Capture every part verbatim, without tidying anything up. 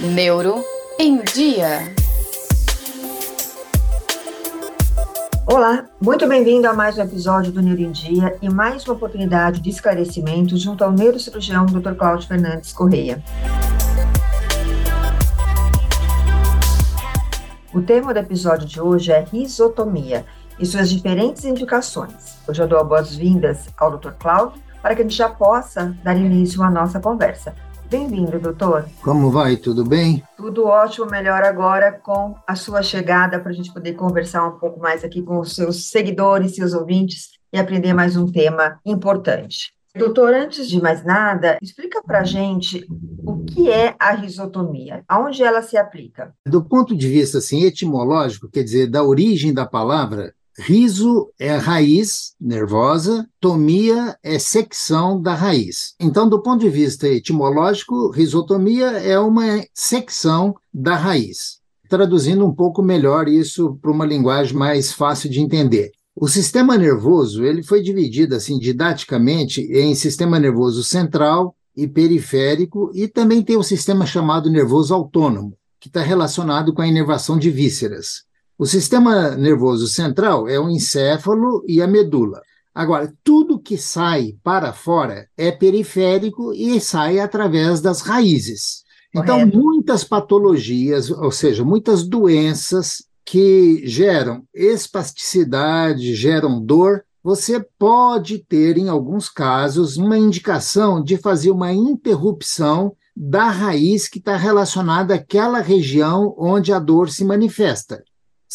Neuro em Dia. Olá, muito bem-vindo a mais um episódio do Neuro em Dia e mais uma oportunidade de esclarecimento junto ao neurocirurgião doutor Cláudio Fernandes Correia. O tema do episódio de hoje é rizotomia e suas diferentes indicações. Hoje eu dou boas-vindas ao doutor Cláudio para que a gente já possa dar início à nossa conversa. Bem-vindo, doutor. Como vai? Tudo bem? Tudo ótimo, melhor agora com a sua chegada, para a gente poder conversar um pouco mais aqui com os seus seguidores, seus ouvintes e aprender mais um tema importante. Doutor, antes de mais nada, explica para a gente o que é a rizotomia, aonde ela se aplica. Do ponto de vista assim, etimológico, quer dizer, da origem da palavra, riso é a raiz nervosa, tomia é secção da raiz. Então, do ponto de vista etimológico, rizotomia é uma secção da raiz. Traduzindo um pouco melhor isso para uma linguagem mais fácil de entender. O sistema nervoso ele foi dividido assim, didaticamente em sistema nervoso central e periférico, e também tem um sistema chamado nervoso autônomo, que está relacionado com a inervação de vísceras. O sistema nervoso central é o encéfalo e a medula. Agora, tudo que sai para fora é periférico e sai através das raízes. Correto. Então, muitas patologias, ou seja, muitas doenças que geram espasticidade, geram dor, você pode ter, em alguns casos, uma indicação de fazer uma interrupção da raiz que está relacionada àquela região onde a dor se manifesta.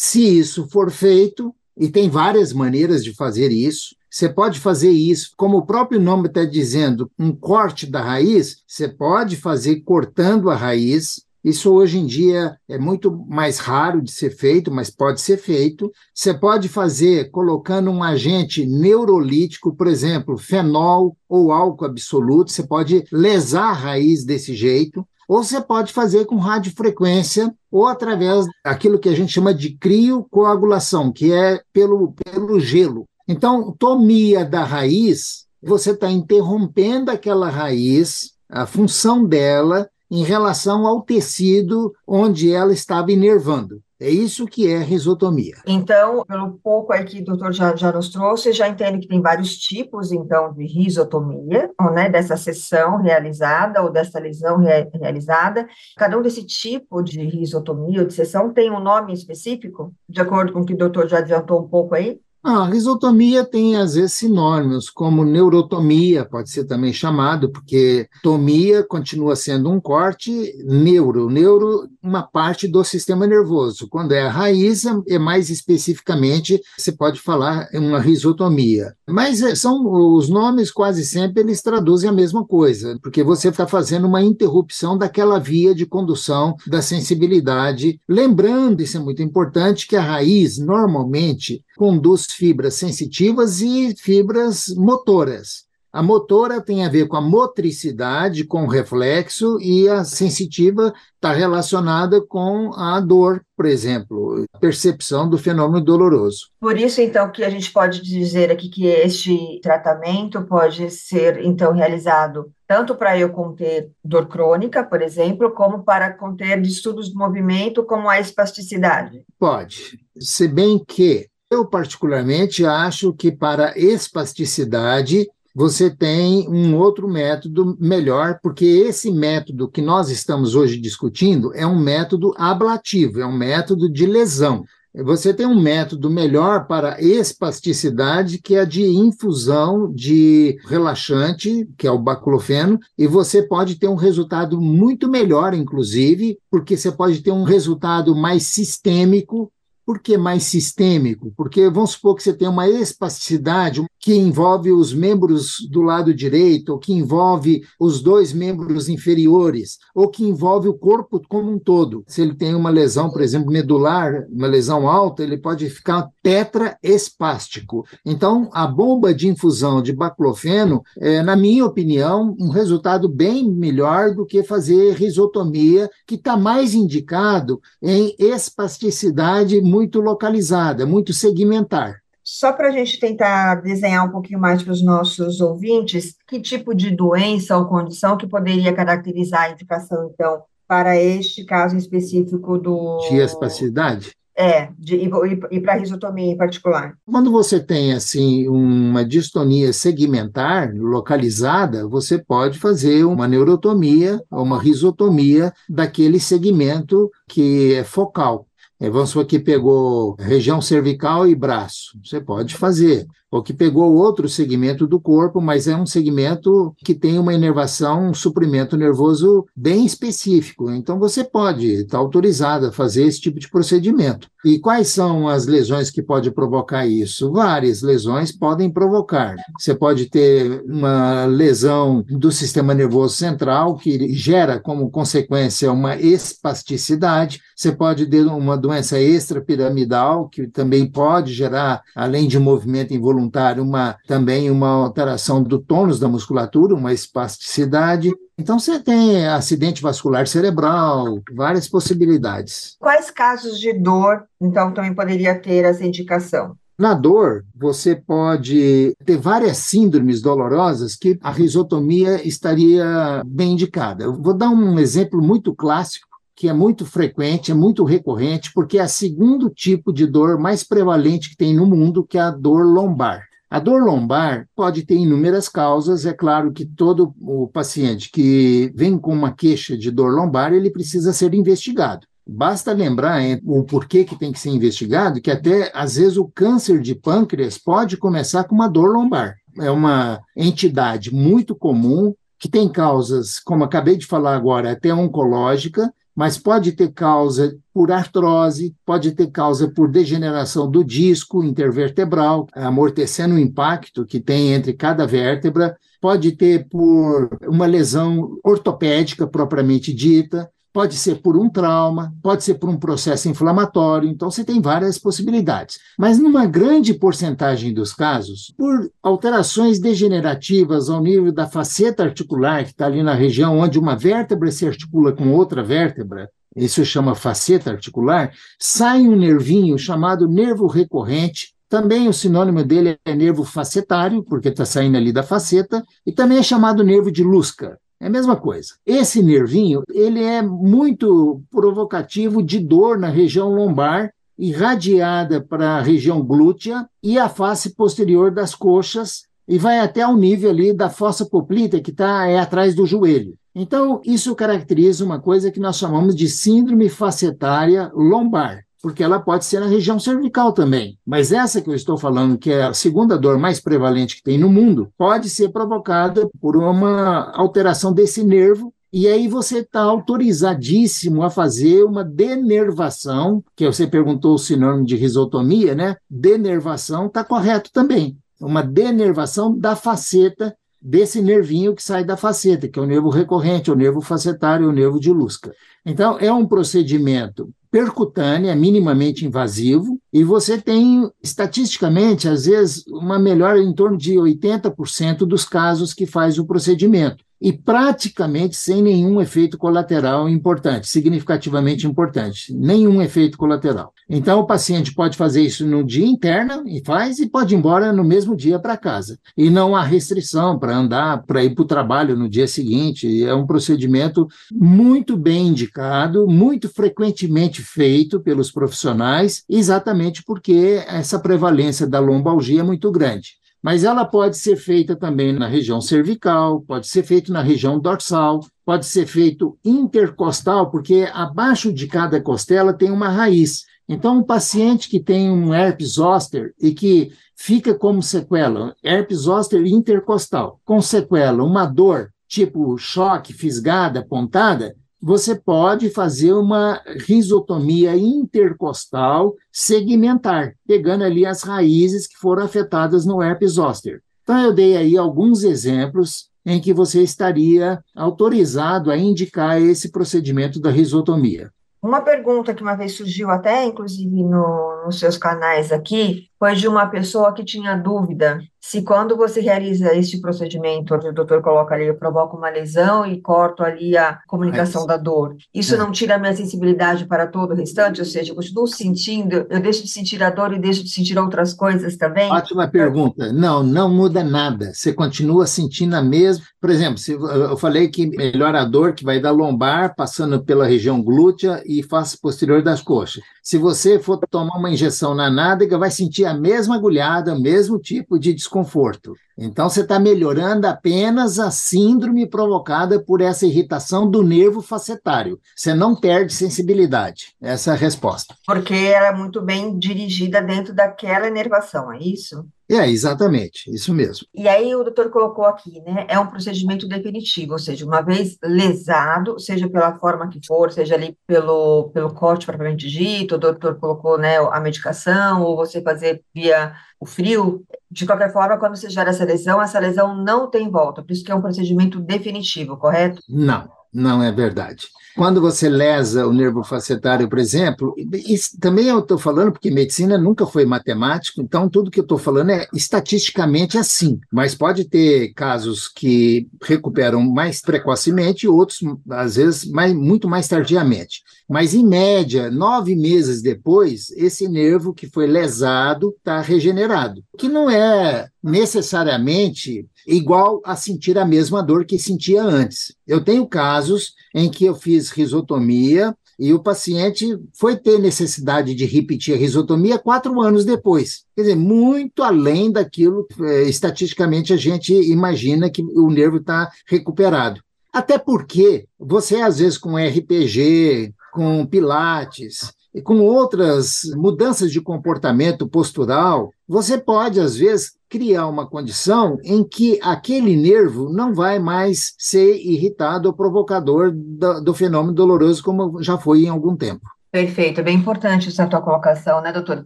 Se isso for feito, e tem várias maneiras de fazer isso, você pode fazer isso, como o próprio nome está dizendo, um corte da raiz, você pode fazer cortando a raiz. Isso hoje em dia é muito mais raro de ser feito, mas pode ser feito. Você pode fazer colocando um agente neurolítico, por exemplo, fenol ou álcool absoluto, você pode lesar a raiz desse jeito. Ou você pode fazer com radiofrequência ou através daquilo que a gente chama de criocoagulação, que é pelo, pelo gelo. Então, tomia da raiz, você está interrompendo aquela raiz, a função dela, em relação ao tecido onde ela estava inervando. É isso que é rizotomia. Então, pelo pouco aí que o doutor já, já nos trouxe, já entendo que tem vários tipos, então, de rizotomia, né, dessa sessão realizada ou dessa lesão re- realizada. Cada um desse tipo de rizotomia ou de sessão tem um nome específico, de acordo com o que o doutor já adiantou um pouco aí? Ah, a rizotomia tem, às vezes, sinônimos, como neurotomia, pode ser também chamado, porque tomia continua sendo um corte, neuro, neuro, uma parte do sistema nervoso. Quando é a raiz, é mais especificamente, você pode falar em uma rizotomia. Mas são os nomes, quase sempre, eles traduzem a mesma coisa, porque você está fazendo uma interrupção daquela via de condução da sensibilidade. Lembrando, isso é muito importante, que a raiz, normalmente, conduz fibras sensitivas e fibras motoras. A motora tem a ver com a motricidade, com o reflexo, e a sensitiva está relacionada com a dor, por exemplo, a percepção do fenômeno doloroso. Por isso, então, que a gente pode dizer aqui que este tratamento pode ser, então, realizado tanto para eu conter dor crônica, por exemplo, como para conter distúrbios do movimento, como a espasticidade. Pode, se bem que eu, particularmente, acho que para espasticidade você tem um outro método melhor, porque esse método que nós estamos hoje discutindo é um método ablativo, é um método de lesão. Você tem um método melhor para espasticidade, que é a de infusão de relaxante, que é o baclofeno, e você pode ter um resultado muito melhor, inclusive, porque você pode ter um resultado mais sistêmico. Por que mais sistêmico? Porque vamos supor que você tem uma espasticidade que envolve os membros do lado direito, ou que envolve os dois membros inferiores, ou que envolve o corpo como um todo. Se ele tem uma lesão, por exemplo, medular, uma lesão alta, ele pode ficar tetraespástico. Então, a bomba de infusão de baclofeno é, na minha opinião, um resultado bem melhor do que fazer rizotomia, que está mais indicado em espasticidade muito localizada, muito segmentar. Só para a gente tentar desenhar um pouquinho mais para os nossos ouvintes, que tipo de doença ou condição que poderia caracterizar a indicação, então, para este caso específico do... De espasticidade? É, de, e, e para a rizotomia em particular. Quando você tem, assim, uma distonia segmentar, localizada, você pode fazer uma neurotomia ou uma rizotomia daquele segmento que é focal. É, vamos supor que pegou região cervical e braço, você pode fazer. Ou que pegou outro segmento do corpo, mas é um segmento que tem uma inervação, um suprimento nervoso bem específico. Então você pode estar autorizado a fazer esse tipo de procedimento. E quais são as lesões que pode provocar isso? Várias lesões podem provocar. Você pode ter uma lesão do sistema nervoso central, que gera como consequência uma espasticidade. Você pode ter uma doença extrapiramidal, que também pode gerar, além de movimento involuntário, uma, também uma alteração do tônus da musculatura, uma espasticidade. Então, você tem acidente vascular cerebral, várias possibilidades. Quais casos de dor, então, também poderia ter essa indicação? Na dor, você pode ter várias síndromes dolorosas que a rizotomia estaria bem indicada. Eu vou dar um exemplo muito clássico, que é muito frequente, é muito recorrente, porque é o segundo tipo de dor mais prevalente que tem no mundo, que é a dor lombar. A dor lombar pode ter inúmeras causas. É claro que todo o paciente que vem com uma queixa de dor lombar, ele precisa ser investigado. Basta lembrar hein, o porquê que tem que ser investigado, que até, às vezes, o câncer de pâncreas pode começar com uma dor lombar. É uma entidade muito comum, que tem causas, como acabei de falar agora, até oncológica, mas pode ter causa por artrose, pode ter causa por degeneração do disco intervertebral, amortecendo o impacto que tem entre cada vértebra, pode ter por uma lesão ortopédica propriamente dita, pode ser por um trauma, pode ser por um processo inflamatório, então você tem várias possibilidades. Mas numa grande porcentagem dos casos, por alterações degenerativas ao nível da faceta articular, que está ali na região onde uma vértebra se articula com outra vértebra, isso chama faceta articular, sai um nervinho chamado nervo recorrente. Também o sinônimo dele é nervo facetário, porque está saindo ali da faceta, e também é chamado nervo de Luschka. É a mesma coisa. Esse nervinho, ele é muito provocativo de dor na região lombar, irradiada para a região glútea e a face posterior das coxas, e vai até o nível ali da fossa poplita, que tá, é atrás do joelho. Então, isso caracteriza uma coisa que nós chamamos de síndrome facetária lombar, porque ela pode ser na região cervical também. Mas essa que eu estou falando, que é a segunda dor mais prevalente que tem no mundo, pode ser provocada por uma alteração desse nervo, e aí você está autorizadíssimo a fazer uma denervação, que você perguntou o sinônimo de rizotomia, né? Denervação está correto também. Uma denervação da faceta, desse nervinho que sai da faceta, que é o nervo recorrente, o nervo facetário, o nervo de Luschka. Então, é um procedimento percutânea, minimamente invasivo, e você tem, estatisticamente, às vezes, uma melhora em torno de oitenta por cento dos casos que faz o procedimento, e praticamente sem nenhum efeito colateral importante, significativamente importante, nenhum efeito colateral. Então, o paciente pode fazer isso no dia interno, e faz, e pode ir embora no mesmo dia para casa. E não há restrição para andar, para ir para o trabalho no dia seguinte. É um procedimento muito bem indicado, muito frequentemente feito pelos profissionais, exatamente porque essa prevalência da lombalgia é muito grande. Mas ela pode ser feita também na região cervical, pode ser feita na região dorsal, pode ser feito intercostal, porque abaixo de cada costela tem uma raiz. Então, um paciente que tem um herpes zóster e que fica como sequela, herpes zóster intercostal, com sequela, uma dor tipo choque, fisgada, pontada, você pode fazer uma rizotomia intercostal segmentar, pegando ali as raízes que foram afetadas no herpes zóster. Então, eu dei aí alguns exemplos em que você estaria autorizado a indicar esse procedimento da rizotomia. Uma pergunta que uma vez surgiu até, inclusive, no, nos seus canais aqui, foi de uma pessoa que tinha dúvida se quando você realiza este procedimento, onde o doutor coloca ali, eu provoco uma lesão e corto ali a comunicação é da dor, isso é. não tira a minha sensibilidade para todo o restante? Ou seja, eu continuo sentindo, eu deixo de sentir a dor e deixo de sentir outras coisas também? Ótima pergunta. Não, não muda nada. Você continua sentindo a mesma. Por exemplo, se eu falei que melhora a dor que vai da lombar, passando pela região glútea e face posterior das coxas. Se você for tomar uma injeção na nádega, vai sentir a mesma agulhada, o mesmo tipo de desconforto. Então, você está melhorando apenas a síndrome provocada por essa irritação do nervo facetário. Você não perde sensibilidade. Essa é a resposta. Porque ela é muito bem dirigida dentro daquela inervação, é isso? É, exatamente, isso mesmo. E aí o doutor colocou aqui, né, é um procedimento definitivo, ou seja, uma vez lesado, seja pela forma que for, seja ali pelo, pelo corte propriamente dito, o doutor colocou, né, a medicação, ou você fazer via o frio, de qualquer forma, quando você gera essa lesão, essa lesão não tem volta, por isso que é um procedimento definitivo, correto? Não. Não é verdade. Quando você lesa o nervo facetário, por exemplo, isso também eu estou falando porque medicina nunca foi matemática, então tudo que eu estou falando é estatisticamente assim, mas pode ter casos que recuperam mais precocemente e outros, às vezes, mais, muito mais tardiamente. Mas, em média, nove meses depois, esse nervo que foi lesado está regenerado, que não é necessariamente igual a sentir a mesma dor que sentia antes. Eu tenho casos em que eu fiz rizotomia e o paciente foi ter necessidade de repetir a rizotomia quatro anos depois. Quer dizer, muito além daquilo que estatisticamente a gente imagina que o nervo está recuperado. Até porque você, às vezes, com R P G, com Pilates e com outras mudanças de comportamento postural, você pode, às vezes, criar uma condição em que aquele nervo não vai mais ser irritado ou provocador do, do fenômeno doloroso como já foi em algum tempo. Perfeito, é bem importante essa tua colocação, né, doutor?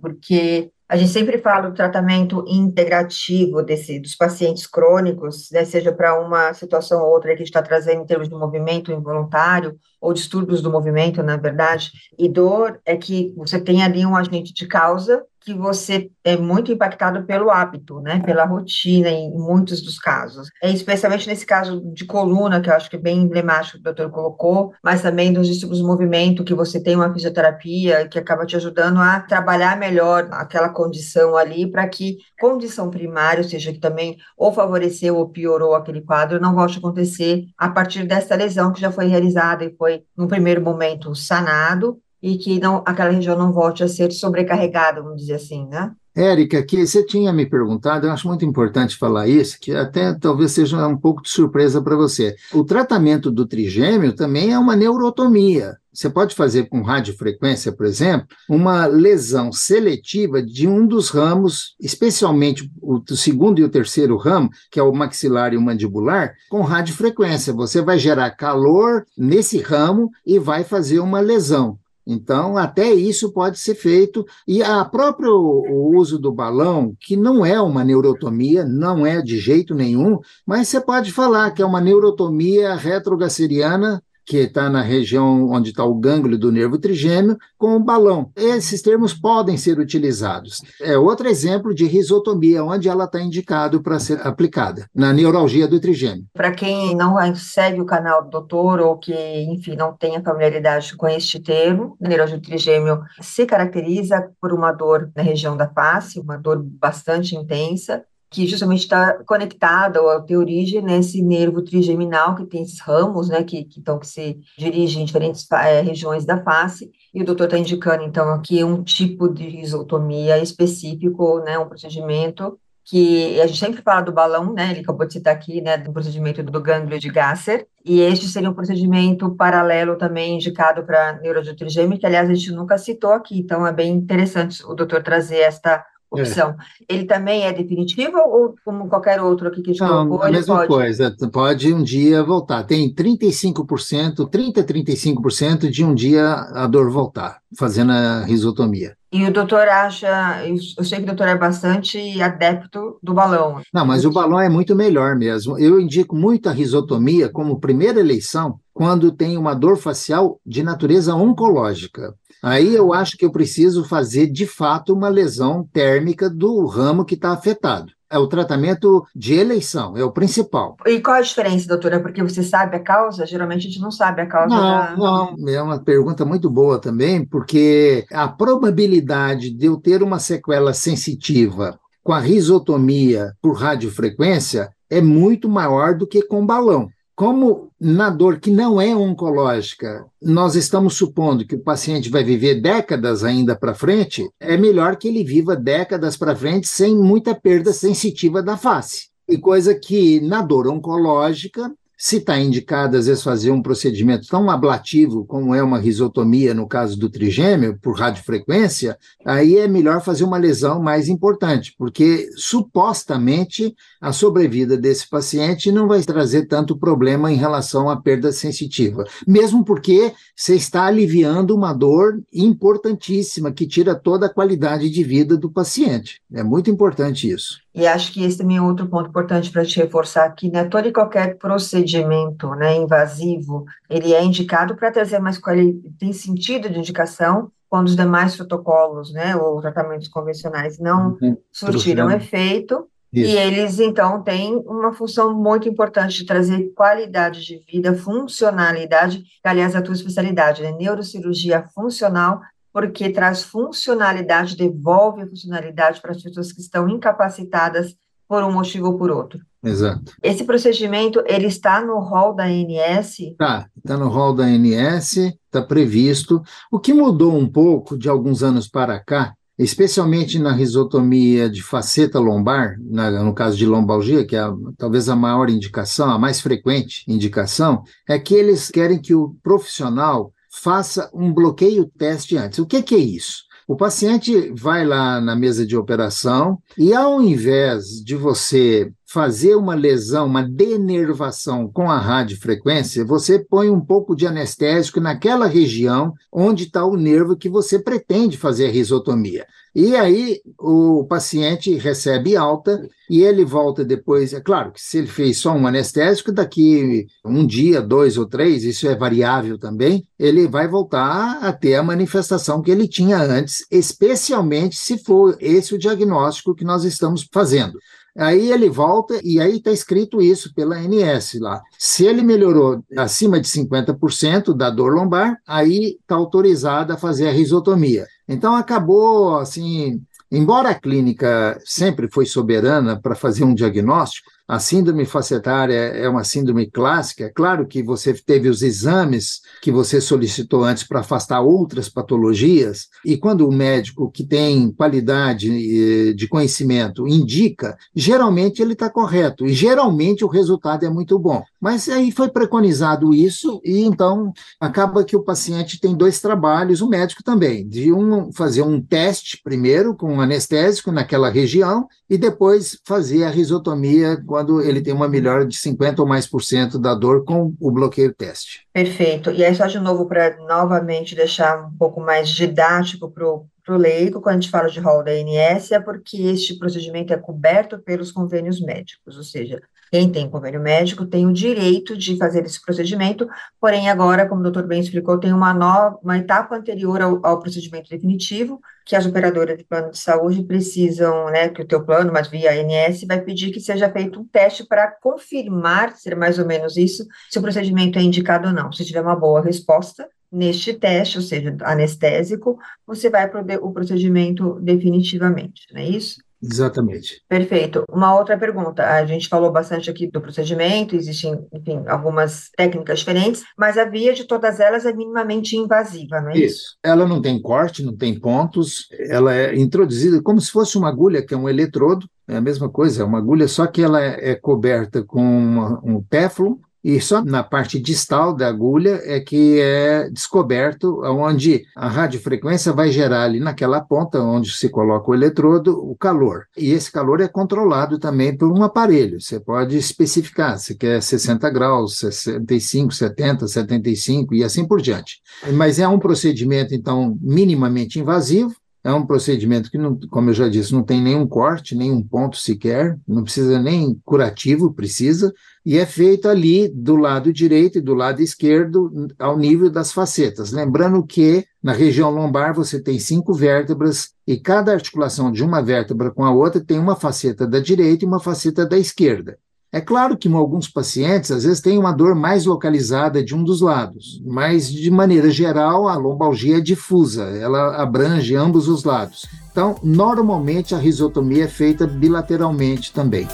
Porque a gente sempre fala do tratamento integrativo desse, dos pacientes crônicos, né, seja para uma situação ou outra que a gente está trazendo em termos de movimento involuntário ou distúrbios do movimento, na verdade, e dor, é que você tem ali um agente de causa que você é muito impactado pelo hábito, né, pela rotina em muitos dos casos. É, especialmente nesse caso de coluna, que eu acho que é bem emblemático que o doutor colocou, mas também dos distúrbios de movimento, que você tem uma fisioterapia que acaba te ajudando a trabalhar melhor aquela condição ali, para que condição primária, ou seja, que também ou favoreceu ou piorou aquele quadro, não volte a acontecer a partir dessa lesão que já foi realizada e foi, no primeiro momento, sanado, e que não, aquela região não volte a ser sobrecarregada, vamos dizer assim, né? Érica, que você tinha me perguntado, eu acho muito importante falar isso, que até talvez seja um pouco de surpresa para você. O tratamento do trigêmeo também é uma neurotomia. Você pode fazer com radiofrequência, por exemplo, uma lesão seletiva de um dos ramos, especialmente o segundo e o terceiro ramo, que é o maxilar e o mandibular, com radiofrequência. Você vai gerar calor nesse ramo e vai fazer uma lesão. Então, até isso pode ser feito, e a próprio o uso do balão, que não é uma neurotomia, não é de jeito nenhum, mas você pode falar que é uma neurotomia retrogasseriana, que está na região onde está o gânglio do nervo trigêmeo, com o balão. Esses termos podem ser utilizados. É outro exemplo de rizotomia, onde ela está indicada para ser aplicada, na neuralgia do trigêmeo. Para quem não segue o canal do doutor, ou que, enfim, não tenha familiaridade com este termo, a neuralgia do trigêmeo se caracteriza por uma dor na região da face, uma dor bastante intensa, que justamente está conectada ou tem origem nesse nervo trigeminal, que tem esses ramos, né, que, que, então, que se dirigem em diferentes é, regiões da face, e o doutor está indicando, então, aqui um tipo de rizotomia específico, né, um procedimento que a gente sempre fala do balão, né, ele acabou de citar aqui, né, do procedimento do gânglio de Gasser, e este seria um procedimento paralelo também indicado para neuralgia do trigêmeo, que, aliás, a gente nunca citou aqui, então é bem interessante o doutor trazer esta opção. É. Ele também é definitivo ou como qualquer outro aqui que a gente não, colocou? A mesma pode... coisa, pode um dia voltar. Tem trinta e cinco por cento, trinta a trinta e cinco por cento de um dia a dor voltar, fazendo a rizotomia. E o doutor acha, eu sei que o doutor é bastante adepto do balão. Não, mas o balão é muito melhor mesmo. Eu indico muito a rizotomia como primeira eleição, quando tem uma dor facial de natureza oncológica. Aí eu acho que eu preciso fazer, de fato, uma lesão térmica do ramo que está afetado. É o tratamento de eleição, é o principal. E qual a diferença, doutora? Porque você sabe a causa? Geralmente a gente não sabe a causa. Não, da... não. É uma pergunta muito boa também, porque a probabilidade de eu ter uma sequela sensitiva com a rizotomia por radiofrequência é muito maior do que com balão. Como na dor que não é oncológica, nós estamos supondo que o paciente vai viver décadas ainda para frente, é melhor que ele viva décadas para frente sem muita perda sensitiva da face. E coisa que na dor oncológica, se está indicado às vezes fazer um procedimento tão ablativo como é uma rizotomia, no caso do trigêmeo, por radiofrequência, aí é melhor fazer uma lesão mais importante, porque supostamente a sobrevida desse paciente não vai trazer tanto problema em relação à perda sensitiva, mesmo porque você está aliviando uma dor importantíssima que tira toda a qualidade de vida do paciente. É muito importante isso. E acho que esse também é outro ponto importante para te reforçar aqui, né? Todo e qualquer procedimento, né, invasivo, ele é indicado para trazer mais qualidade, tem sentido de indicação quando os demais protocolos, né, ou tratamentos convencionais não uhum. surtiram efeito. Isso. E eles, então, têm uma função muito importante de trazer qualidade de vida, funcionalidade, que, aliás, é a tua especialidade, né? Neurocirurgia funcional, porque traz funcionalidade, devolve a funcionalidade para as pessoas que estão incapacitadas por um motivo ou por outro. Exato. Esse procedimento, ele está no rol da A N S? Tá, está no rol da A N S, está previsto. O que mudou um pouco de alguns anos para cá, especialmente na rizotomia de faceta lombar, na, no caso de lombalgia, que é a, talvez a maior indicação, a mais frequente indicação, é que eles querem que o profissional faça um bloqueio teste antes. O que, que é isso? O paciente vai lá na mesa de operação e, ao invés de você fazer uma lesão, uma denervação com a radiofrequência, você põe um pouco de anestésico naquela região onde está o nervo que você pretende fazer a rizotomia. E aí o paciente recebe alta e ele volta depois. É claro que se ele fez só um anestésico, daqui um dia, dois ou três, isso é variável também, ele vai voltar a ter a manifestação que ele tinha antes, especialmente se for esse o diagnóstico que nós estamos fazendo. Aí ele volta e aí está escrito isso pela A N S lá. Se ele melhorou acima de cinquenta por cento da dor lombar, aí está autorizado a fazer a rizotomia. Então acabou assim, embora a clínica sempre foi soberana para fazer um diagnóstico, a síndrome facetária é uma síndrome clássica. É claro que você teve os exames que você solicitou antes para afastar outras patologias, e quando o médico que tem qualidade de conhecimento indica, geralmente ele está correto, e geralmente o resultado é muito bom. Mas aí foi preconizado isso, e então acaba que o paciente tem dois trabalhos, o médico também, de um fazer um teste primeiro com um anestésico naquela região, e depois fazer a rizotomia quando quando ele tem uma melhora de cinquenta por cento ou mais por cento da dor com o bloqueio teste. Perfeito. E aí só de novo, para novamente deixar um pouco mais didático para o leigo, quando a gente fala de rol da A N S, é porque este procedimento é coberto pelos convênios médicos, ou seja, quem tem convênio médico tem o direito de fazer esse procedimento, porém agora, como o doutor bem explicou, tem uma, nova, uma etapa anterior ao, ao procedimento definitivo, que as operadoras de plano de saúde precisam, né, que o teu plano, mas via A N S, vai pedir que seja feito um teste para confirmar, ser mais ou menos isso, se o procedimento é indicado ou não. Se tiver uma boa resposta neste teste, ou seja, anestésico, você vai para o procedimento definitivamente, não é isso? Exatamente. Perfeito. Uma outra pergunta, a gente falou bastante aqui do procedimento, existem, enfim, algumas técnicas diferentes, mas a via de todas elas é minimamente invasiva, não é isso? Isso. Ela não tem corte, não tem pontos, ela é introduzida como se fosse uma agulha, que é um eletrodo, é a mesma coisa, é uma agulha, só que ela é coberta com uma, um téflon, e só na parte distal da agulha é que é descoberto onde a radiofrequência vai gerar ali naquela ponta onde se coloca o eletrodo, o calor. E esse calor é controlado também por um aparelho. Você pode especificar se quer sessenta graus, sessenta e cinco, setenta, setenta e cinco e assim por diante. Mas é um procedimento, então, minimamente invasivo, É um procedimento que, não, como eu já disse, não tem nenhum corte, nenhum ponto sequer, não precisa nem curativo, precisa, e é feito ali do lado direito e do lado esquerdo, ao nível das facetas. Lembrando que na região lombar você tem cinco vértebras, e cada articulação de uma vértebra com a outra tem uma faceta da direita e uma faceta da esquerda. É claro que em alguns pacientes, às vezes, tem uma dor mais localizada de um dos lados, mas, de maneira geral, a lombalgia é difusa, ela abrange ambos os lados. Então, normalmente, a rizotomia é feita bilateralmente também.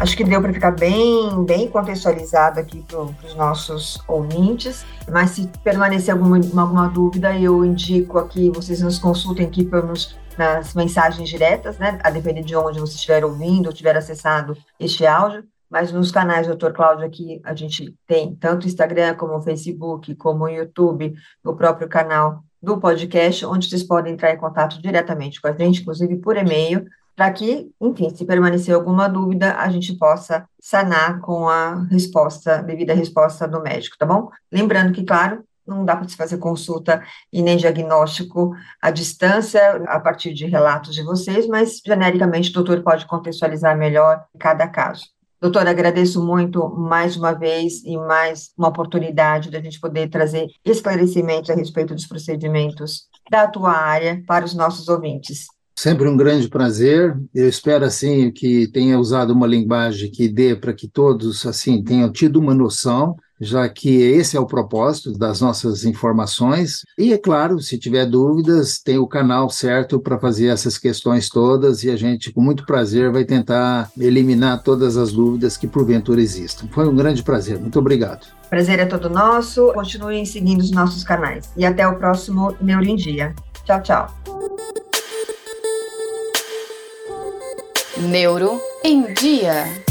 Acho que deu para ficar bem, bem contextualizado aqui para os nossos ouvintes, mas se permanecer alguma, alguma dúvida, eu indico aqui, vocês nos consultem aqui pelos... nas mensagens diretas, né, a depender de onde você estiver ouvindo ou tiver acessado este áudio, mas nos canais do doutor Cláudio aqui a gente tem tanto o Instagram como o Facebook, como o YouTube, o próprio canal do podcast, onde vocês podem entrar em contato diretamente com a gente, inclusive por e-mail, para que, enfim, se permanecer alguma dúvida, a gente possa sanar com a resposta, devida resposta do médico, tá bom? Lembrando que, claro, não dá para se fazer consulta e nem diagnóstico à distância, a partir de relatos de vocês, mas, genericamente, o doutor pode contextualizar melhor cada caso. Doutora, agradeço muito mais uma vez e mais uma oportunidade de a gente poder trazer esclarecimentos a respeito dos procedimentos da tua área para os nossos ouvintes. Sempre um grande prazer. Eu espero, assim, que tenha usado uma linguagem que dê para que todos, assim, tenham tido uma noção, já que esse é o propósito das nossas informações. E, é claro, se tiver dúvidas, tem o canal certo para fazer essas questões todas e a gente, com muito prazer, vai tentar eliminar todas as dúvidas que, porventura, existam. Foi um grande prazer. Muito obrigado. Prazer é todo nosso. Continuem seguindo os nossos canais. E até o próximo Neuro em Dia. Tchau, tchau. Neuro em Dia.